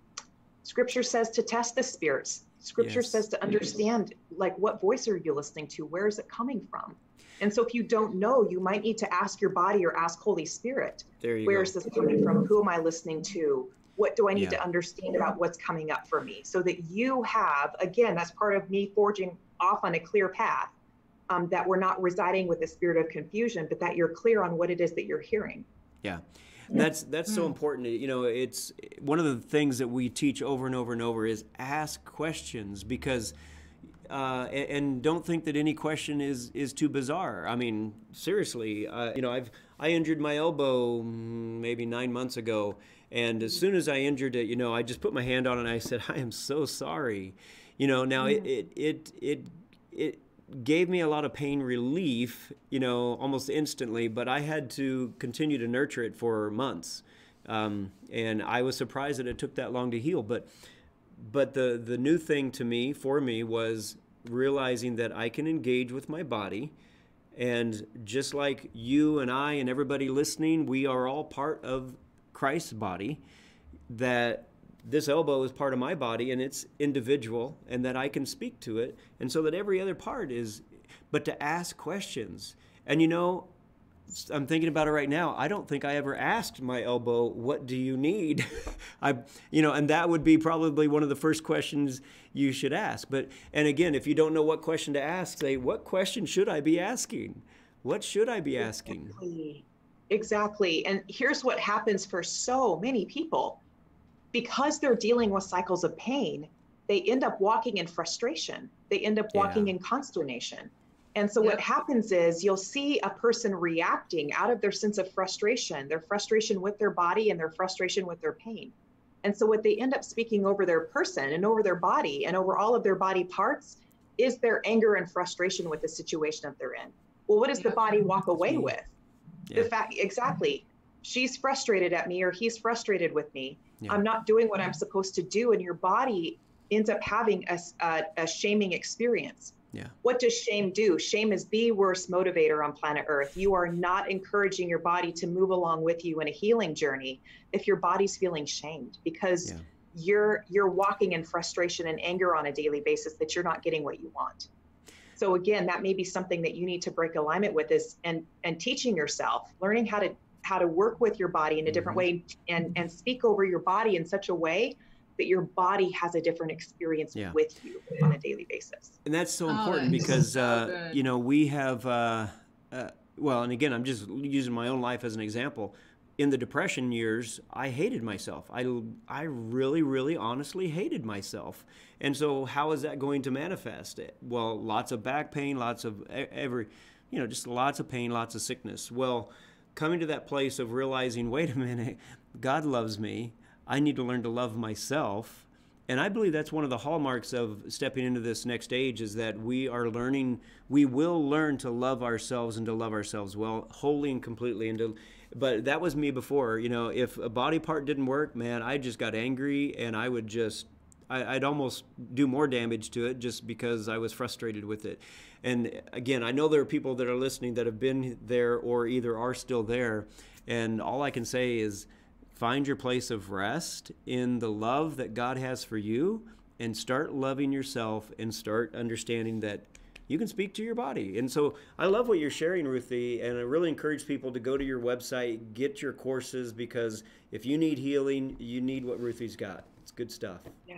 scripture says to test the spirits. Scripture yes. says to understand, yes. like, what voice are you listening to? Where is it coming from? And so if you don't know, you might need to ask your body or ask Holy Spirit, where is this coming from? Who am I listening to? What do I need yeah. to understand about what's coming up for me? So that you have, again, that's part of me forging off on a clear path, um, that we're not residing with the spirit of confusion, but that you're clear on what it is that you're hearing. Yeah. That's that's so important. You know, it's one of the things that we teach over and over and over is ask questions, because uh, and, and don't think that any question is is too bizarre. I mean, seriously, uh, you know, I've I injured my elbow maybe nine months ago, and as soon as I injured it, you know, I just put my hand on it and I said, "I am so sorry." You know, now yeah. it it it it. gave me a lot of pain relief, you know, almost instantly, but I had to continue to nurture it for months. Um, and I was surprised that it took that long to heal. But but the, the new thing to me, for me, was realizing that I can engage with my body. And just like you and I and everybody listening, we are all part of Christ's body, that this elbow is part of my body and it's individual, and that I can speak to it, and so that every other part is, but to ask questions. And you know, I'm thinking about it right now. I don't think I ever asked my elbow, "What do you need?" I, you know, and that would be probably one of the first questions you should ask. But, and again, if you don't know what question to ask, say, "What question should I be asking? What should I be asking?" Exactly. Exactly. And here's what happens for so many people. Because they're dealing with cycles of pain, they end up walking in frustration. They end up walking yeah. in consternation. And so yep. what happens is you'll see a person reacting out of their sense of frustration, their frustration with their body and their frustration with their pain. And so what they end up speaking over their person and over their body and over all of their body parts is their anger and frustration with the situation that they're in. Well, what does yeah. the body walk away with? Yeah. The fact, exactly. She's frustrated at me, or he's frustrated with me. Yeah. I'm not doing what I'm supposed to do. And your body ends up having a, a, a shaming experience. Yeah. What does shame do? Shame is the worst motivator on planet Earth. You are not encouraging your body to move along with you in a healing journey if your body's feeling shamed, because yeah. you're you're walking in frustration and anger on a daily basis that you're not getting what you want. So again, that may be something that you need to break alignment with, is and and teaching yourself, learning how to how to work with your body in a different way, and, and speak over your body in such a way that your body has a different experience yeah. with you on a daily basis. And that's so important, oh, that's because, so uh, you know, we have, uh, uh, well, and again, I'm just using my own life as an example. In the Depression years, I hated myself. I, I really, really honestly hated myself. And so how is that going to manifest it? Well, lots of back pain, lots of every, you know, just lots of pain, lots of sickness. Well, coming to that place of realizing, wait a minute, God loves me. I need to learn to love myself. And I believe that's one of the hallmarks of stepping into this next stage, is that we are learning, we will learn to love ourselves and to love ourselves well, wholly and completely. And to, but that was me before, you know, if a body part didn't work, man, I just got angry and I would just, I, I'd almost do more damage to it just because I was frustrated with it. And again, I know there are people that are listening that have been there or either are still there. And all I can say is, find your place of rest in the love that God has for you, and start loving yourself and start understanding that you can speak to your body. And so I love what you're sharing, Ruthie, and I really encourage people to go to your website, get your courses, because if you need healing, you need what Ruthie's got. It's good stuff. Yeah,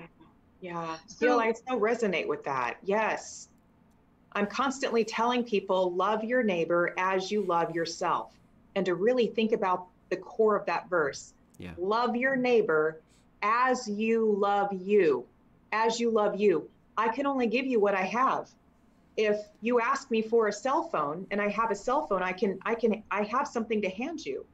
yeah. So I so resonate with that. Yes. I'm constantly telling people, love your neighbor as you love yourself, and to really think about the core of that verse. Yeah. Love your neighbor as you love you, as you love you. I can only give you what I have. If you ask me for a cell phone and I have a cell phone, I can, I can, I have something to hand you.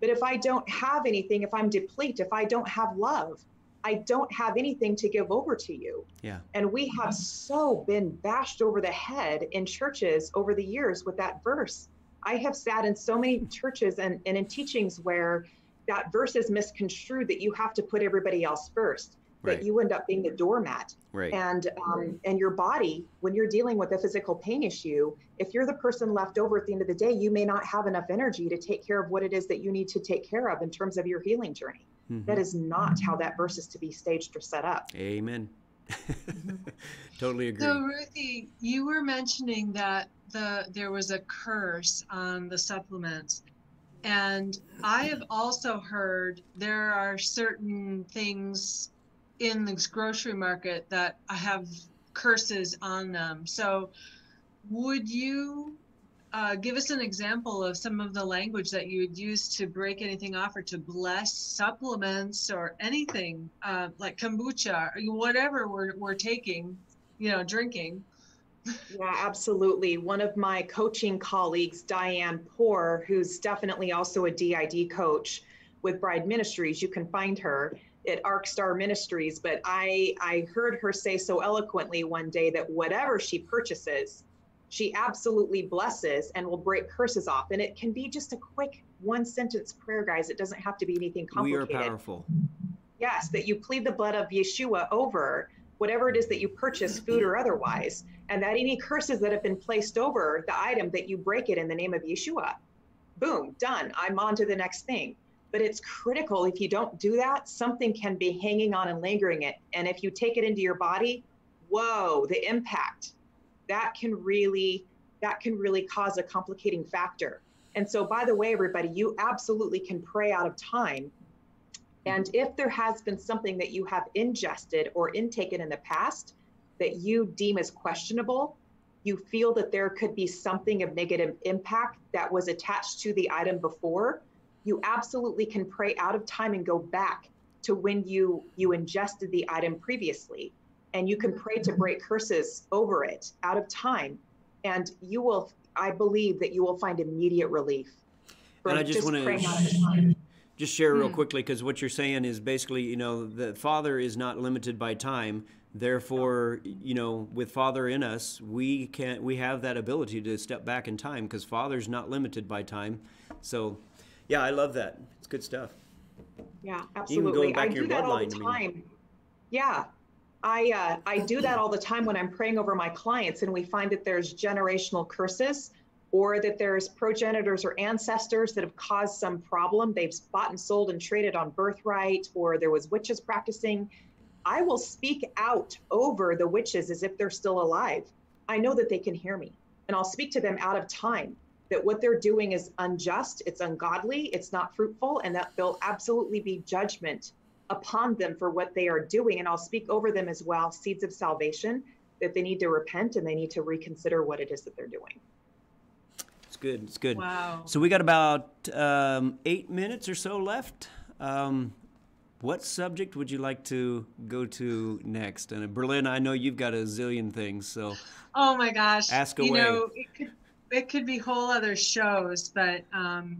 But if I don't have anything, if I'm deplete, if I don't have love, I don't have anything to give over to you. Yeah. And we have so been bashed over the head in churches over the years with that verse. I have sat in so many churches and, and in teachings where that verse is misconstrued, that you have to put everybody else first, that right. you end up being a doormat. Right. And, um, right. and your body, when you're dealing with a physical pain issue, if you're the person left over at the end of the day, you may not have enough energy to take care of what it is that you need to take care of in terms of your healing journey. Mm-hmm. That is not how that verse is to be staged or set up. Amen. Totally agree. So Ruthie, you were mentioning that the there was a curse on the supplements. And I have also heard there are certain things in this grocery market that have curses on them. So would you uh, give us an example of some of the language that you would use to break anything off or to bless supplements or anything uh, like kombucha or whatever we're, we're taking, you know, drinking? Yeah, absolutely. One of my coaching colleagues, Diane Poor, who's definitely also a D I D coach with Bride Ministries, you can find her at Arcstar Ministries, but I, I heard her say so eloquently one day that whatever she purchases, she absolutely blesses and will break curses off. And it can be just a quick one sentence prayer, guys. It doesn't have to be anything complicated. We are powerful. Yes, that you plead the blood of Yeshua over whatever it is that you purchase, food or otherwise, and that any curses that have been placed over the item, that you break it in the name of Yeshua. Boom, done, I'm on to the next thing. But it's critical, if you don't do that, something can be hanging on and lingering it. And if you take it into your body, whoa, the impact, that can really, that can really cause a complicating factor. And so by the way, everybody, you absolutely can pray out of time. And if there has been something that you have ingested or intaken in the past that you deem as questionable, you feel that there could be something of negative impact that was attached to the item before, you absolutely can pray out of time and go back to when you, you ingested the item previously. And you can pray to break curses over it out of time. And you will, I believe that you will find immediate relief. And I just, just want to... just share real quickly, because what you're saying is basically, you know, the Father is not limited by time. Therefore, you know, with Father in us, we can we have that ability to step back in time, because Father's not limited by time. So, yeah, I love that. It's good stuff. Yeah, absolutely. Even going back I to your do that all the time. I mean. Yeah, I uh, I do that all the time when I'm praying over my clients, and we find that there's generational curses, or that there's progenitors or ancestors that have caused some problem. They've bought and sold and traded on birthright, or there was witches practicing. I will speak out over the witches as if they're still alive. I know that they can hear me, and I'll speak to them out of time that what they're doing is unjust, it's ungodly, it's not fruitful, and that there'll absolutely be judgment upon them for what they are doing. And I'll speak over them as well, seeds of salvation, that they need to repent and they need to reconsider what it is that they're doing. Good. It's good. Wow. So we got about um, eight minutes or so left. Um, what subject would you like to go to next? And Berlin, I know you've got a zillion things. So, oh my gosh, ask away. You know, it could, it could be whole other shows, but um,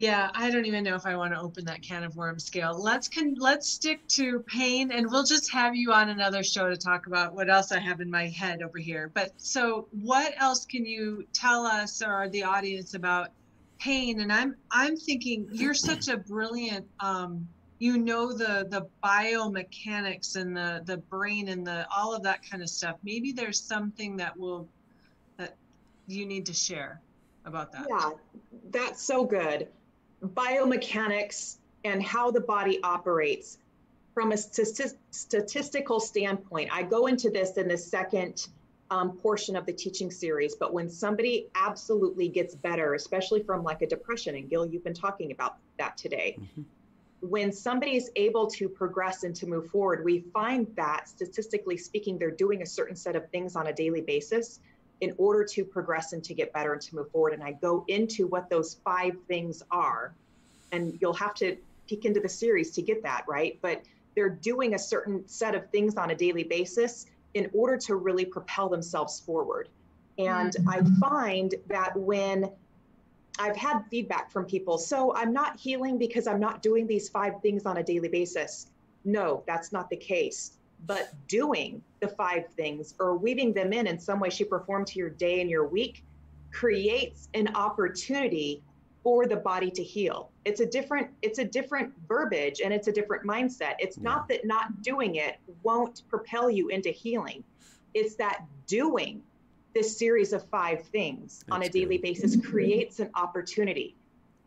Yeah, I don't even know if I want to open that can of worms, Scale. Let's con let's stick to pain, and we'll just have you on another show to talk about what else I have in my head over here. But so what else can you tell us or the audience about pain? And I'm I'm thinking you're such a brilliant, um, you know, the the biomechanics and the the brain and the all of that kind of stuff. Maybe there's something that will that you need to share about that. Yeah, that's so good. Biomechanics and how the body operates from a st statistical standpoint. I go into this in the second um, portion of the teaching series, but when somebody absolutely gets better, especially from like a depression, and Gil, you've been talking about that today. Mm-hmm. When somebody is able to progress and to move forward, we find that statistically speaking, they're doing a certain set of things on a daily basis in order to progress and to get better and to move forward. And I go into what those five things are, and you'll have to peek into the series to get that, right? But they're doing a certain set of things on a daily basis in order to really propel themselves forward. And mm-hmm. I find that when I've had feedback from people, so I'm not healing because I'm not doing these five things on a daily basis. No, that's not the case. But doing the five things or weaving them in in some way, shape, or form to your day and your week creates an opportunity for the body to heal. It's a different, it's a different verbiage and it's a different mindset. It's yeah. not that not doing it won't propel you into healing. It's that doing this series of five things That's on a good. daily basis creates an opportunity.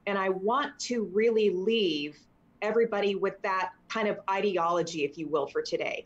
And I want to really leave everybody with that kind of ideology, if you will, for today.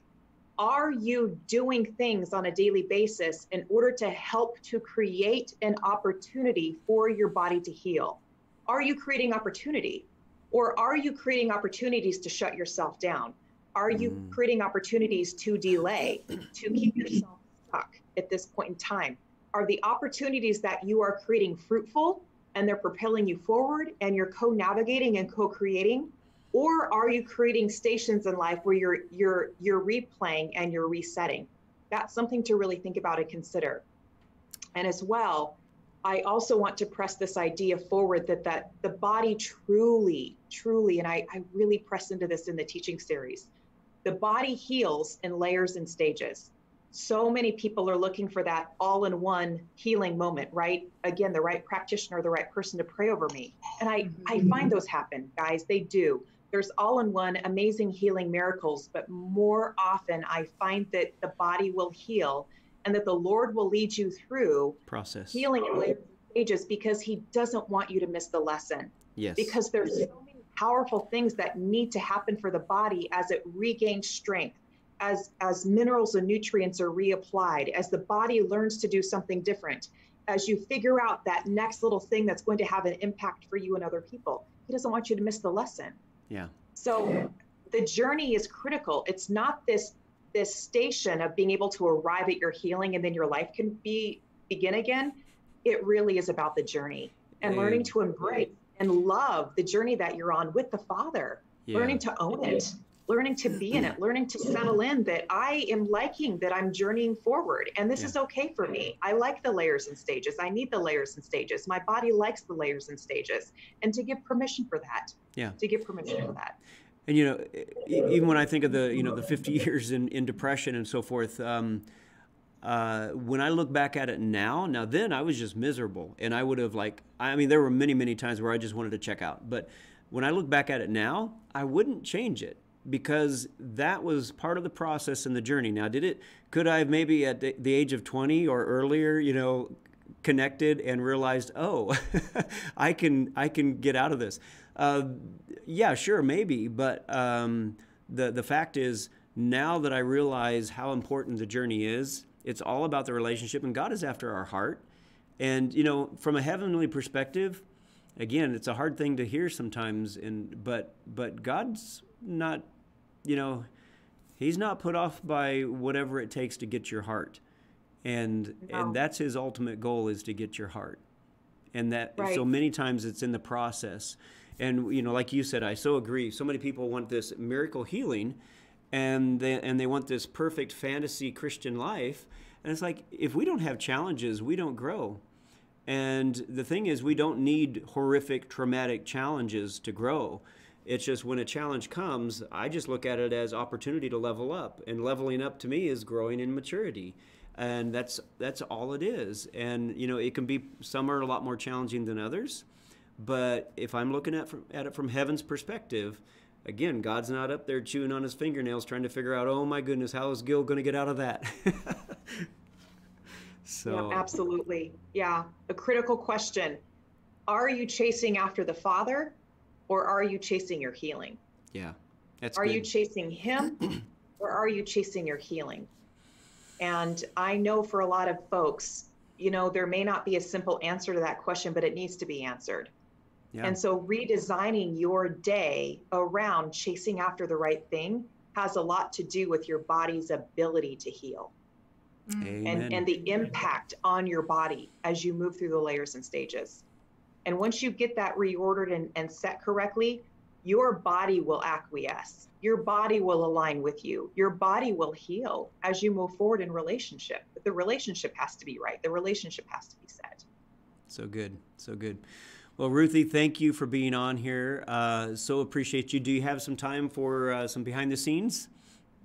Are you doing things on a daily basis in order to help to create an opportunity for your body to heal? Are you creating opportunity? Or are you creating opportunities to shut yourself down? Are you mm. creating opportunities to delay, to keep yourself stuck at this point in time? Are the opportunities that you are creating fruitful and they're propelling you forward and you're co-navigating and co-creating? Or are you creating stations in life where you're you're you're replaying and you're resetting? That's something to really think about and consider. And as well, I also want to press this idea forward that that the body truly, truly, and I, I really press into this in the teaching series, the body heals in layers and stages. So many people are looking for that all-in-one healing moment, right? Again, the right practitioner, the right person to pray over me. And I, mm-hmm. I find those happen, guys, they do. There's all-in-one amazing healing miracles, but more often I find that the body will heal and that the Lord will lead you through process healing in later stages because he doesn't want you to miss the lesson. Yes. Because there's so many powerful things that need to happen for the body as it regains strength, as, as minerals and nutrients are reapplied, as the body learns to do something different, as you figure out that next little thing that's going to have an impact for you and other people. He doesn't want you to miss the lesson. Yeah. So the journey is critical. It's not this this station of being able to arrive at your healing and then your life can be begin again. It really is about the journey and yeah. learning to embrace and love the journey that you're on with the Father, yeah. learning to own it, yeah. learning to be in it, learning to settle in that I am liking that I'm journeying forward. And this yeah. is okay for me. I like the layers and stages. I need the layers and stages. My body likes the layers and stages. And to give permission for that. Yeah. To give permission yeah. for that. And, you know, even when I think of the, you know, the fifty years in, in depression and so forth, um, uh, when I look back at it now, now then I was just miserable. And I would have like, I mean, there were many, many times where I just wanted to check out. But when I look back at it now, I wouldn't change it. Because that was part of the process and the journey. Now, did it, could I have maybe at the age of twenty or earlier, you know, connected and realized, oh, I can, I can get out of this. Uh, yeah, sure, maybe. But um, the, the fact is now that I realize how important the journey is, it's all about the relationship and God is after our heart. And, you know, from a heavenly perspective, again, it's a hard thing to hear sometimes, and, but, but God's not, you know, he's not put off by whatever it takes to get your heart. And no. and that's his ultimate goal, is to get your heart. And that right. so many times it's in the process. And, you know, like you said, I so agree. So many people want this miracle healing and they, and they want this perfect fantasy Christian life. And it's like, if we don't have challenges, we don't grow. And the thing is, we don't need horrific, traumatic challenges to grow. It's just when a challenge comes, I just look at it as opportunity to level up. And leveling up to me is growing in maturity. And that's that's all it is. And, you know, it can be, some are a lot more challenging than others. But if I'm looking at, from, at it from heaven's perspective, again, God's not up there chewing on his fingernails trying to figure out, oh, my goodness, how is Gil going to get out of that? So yeah, absolutely. Yeah. A critical question. Are you chasing after the Father, or are you chasing your healing? Yeah. That's are good. You chasing him or are you chasing your healing? And I know for a lot of folks, you know, there may not be a simple answer to that question, but it needs to be answered. Yeah. And so redesigning your day around chasing after the right thing has a lot to do with your body's ability to heal. Mm. And, and the impact on your body as you move through the layers and stages. And once you get that reordered and, and set correctly, your body will acquiesce. Your body will align with you. Your body will heal as you move forward in relationship. But the relationship has to be right. The relationship has to be set. So good. So good. Well, Ruthie, thank you for being on here. Uh, so appreciate you. Do you have some time for uh, some behind the scenes?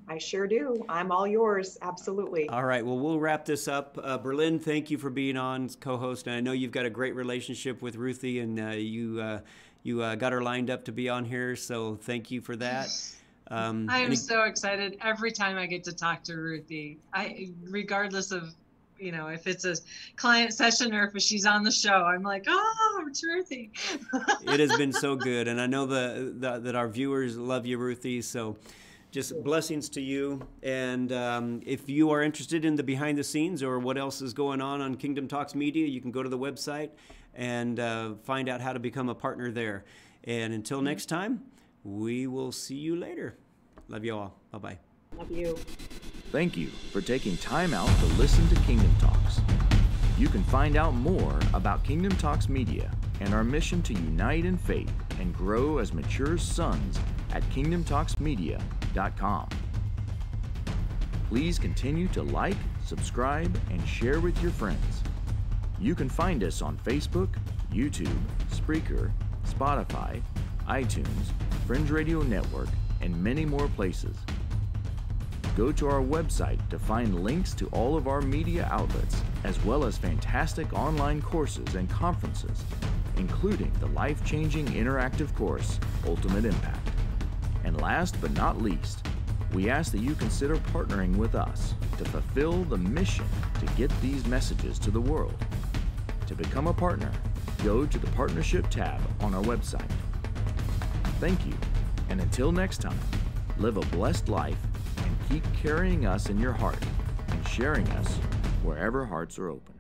I sure do. I'm all yours. Absolutely. All right. Well, we'll wrap this up. Uh, Berlin, thank you for being on co-host. And I know you've got a great relationship with Ruthie, and uh, you uh, you uh, got her lined up to be on here. So thank you for that. Um, I am any- so excited every time I get to talk to Ruthie, I, regardless of, you know, if it's a client session or if she's on the show, I'm like, oh, it's Ruthie. It has been so good. And I know the, the, that our viewers love you, Ruthie. So just blessings to you. And um, if you are interested in the behind the scenes or what else is going on on Kingdom Talks Media, you can go to the website and uh, find out how to become a partner there. And until next time, we will see you later. Love you all. Bye-bye. Love you. Thank you for taking time out to listen to Kingdom Talks. You can find out more about Kingdom Talks Media and our mission to unite in faith and grow as mature sons at kingdom talks media dot com. Please continue to like, subscribe, and share with your friends. You can find us on Facebook, YouTube, Spreaker, Spotify, iTunes, Fringe Radio Network, and many more places. Go to our website to find links to all of our media outlets, as well as fantastic online courses and conferences, including the life-changing interactive course, Ultimate Impact. And last but not least, we ask that you consider partnering with us to fulfill the mission to get these messages to the world. To become a partner, go to the Partnership tab on our website. Thank you, and until next time, live a blessed life and keep carrying us in your heart and sharing us wherever hearts are open.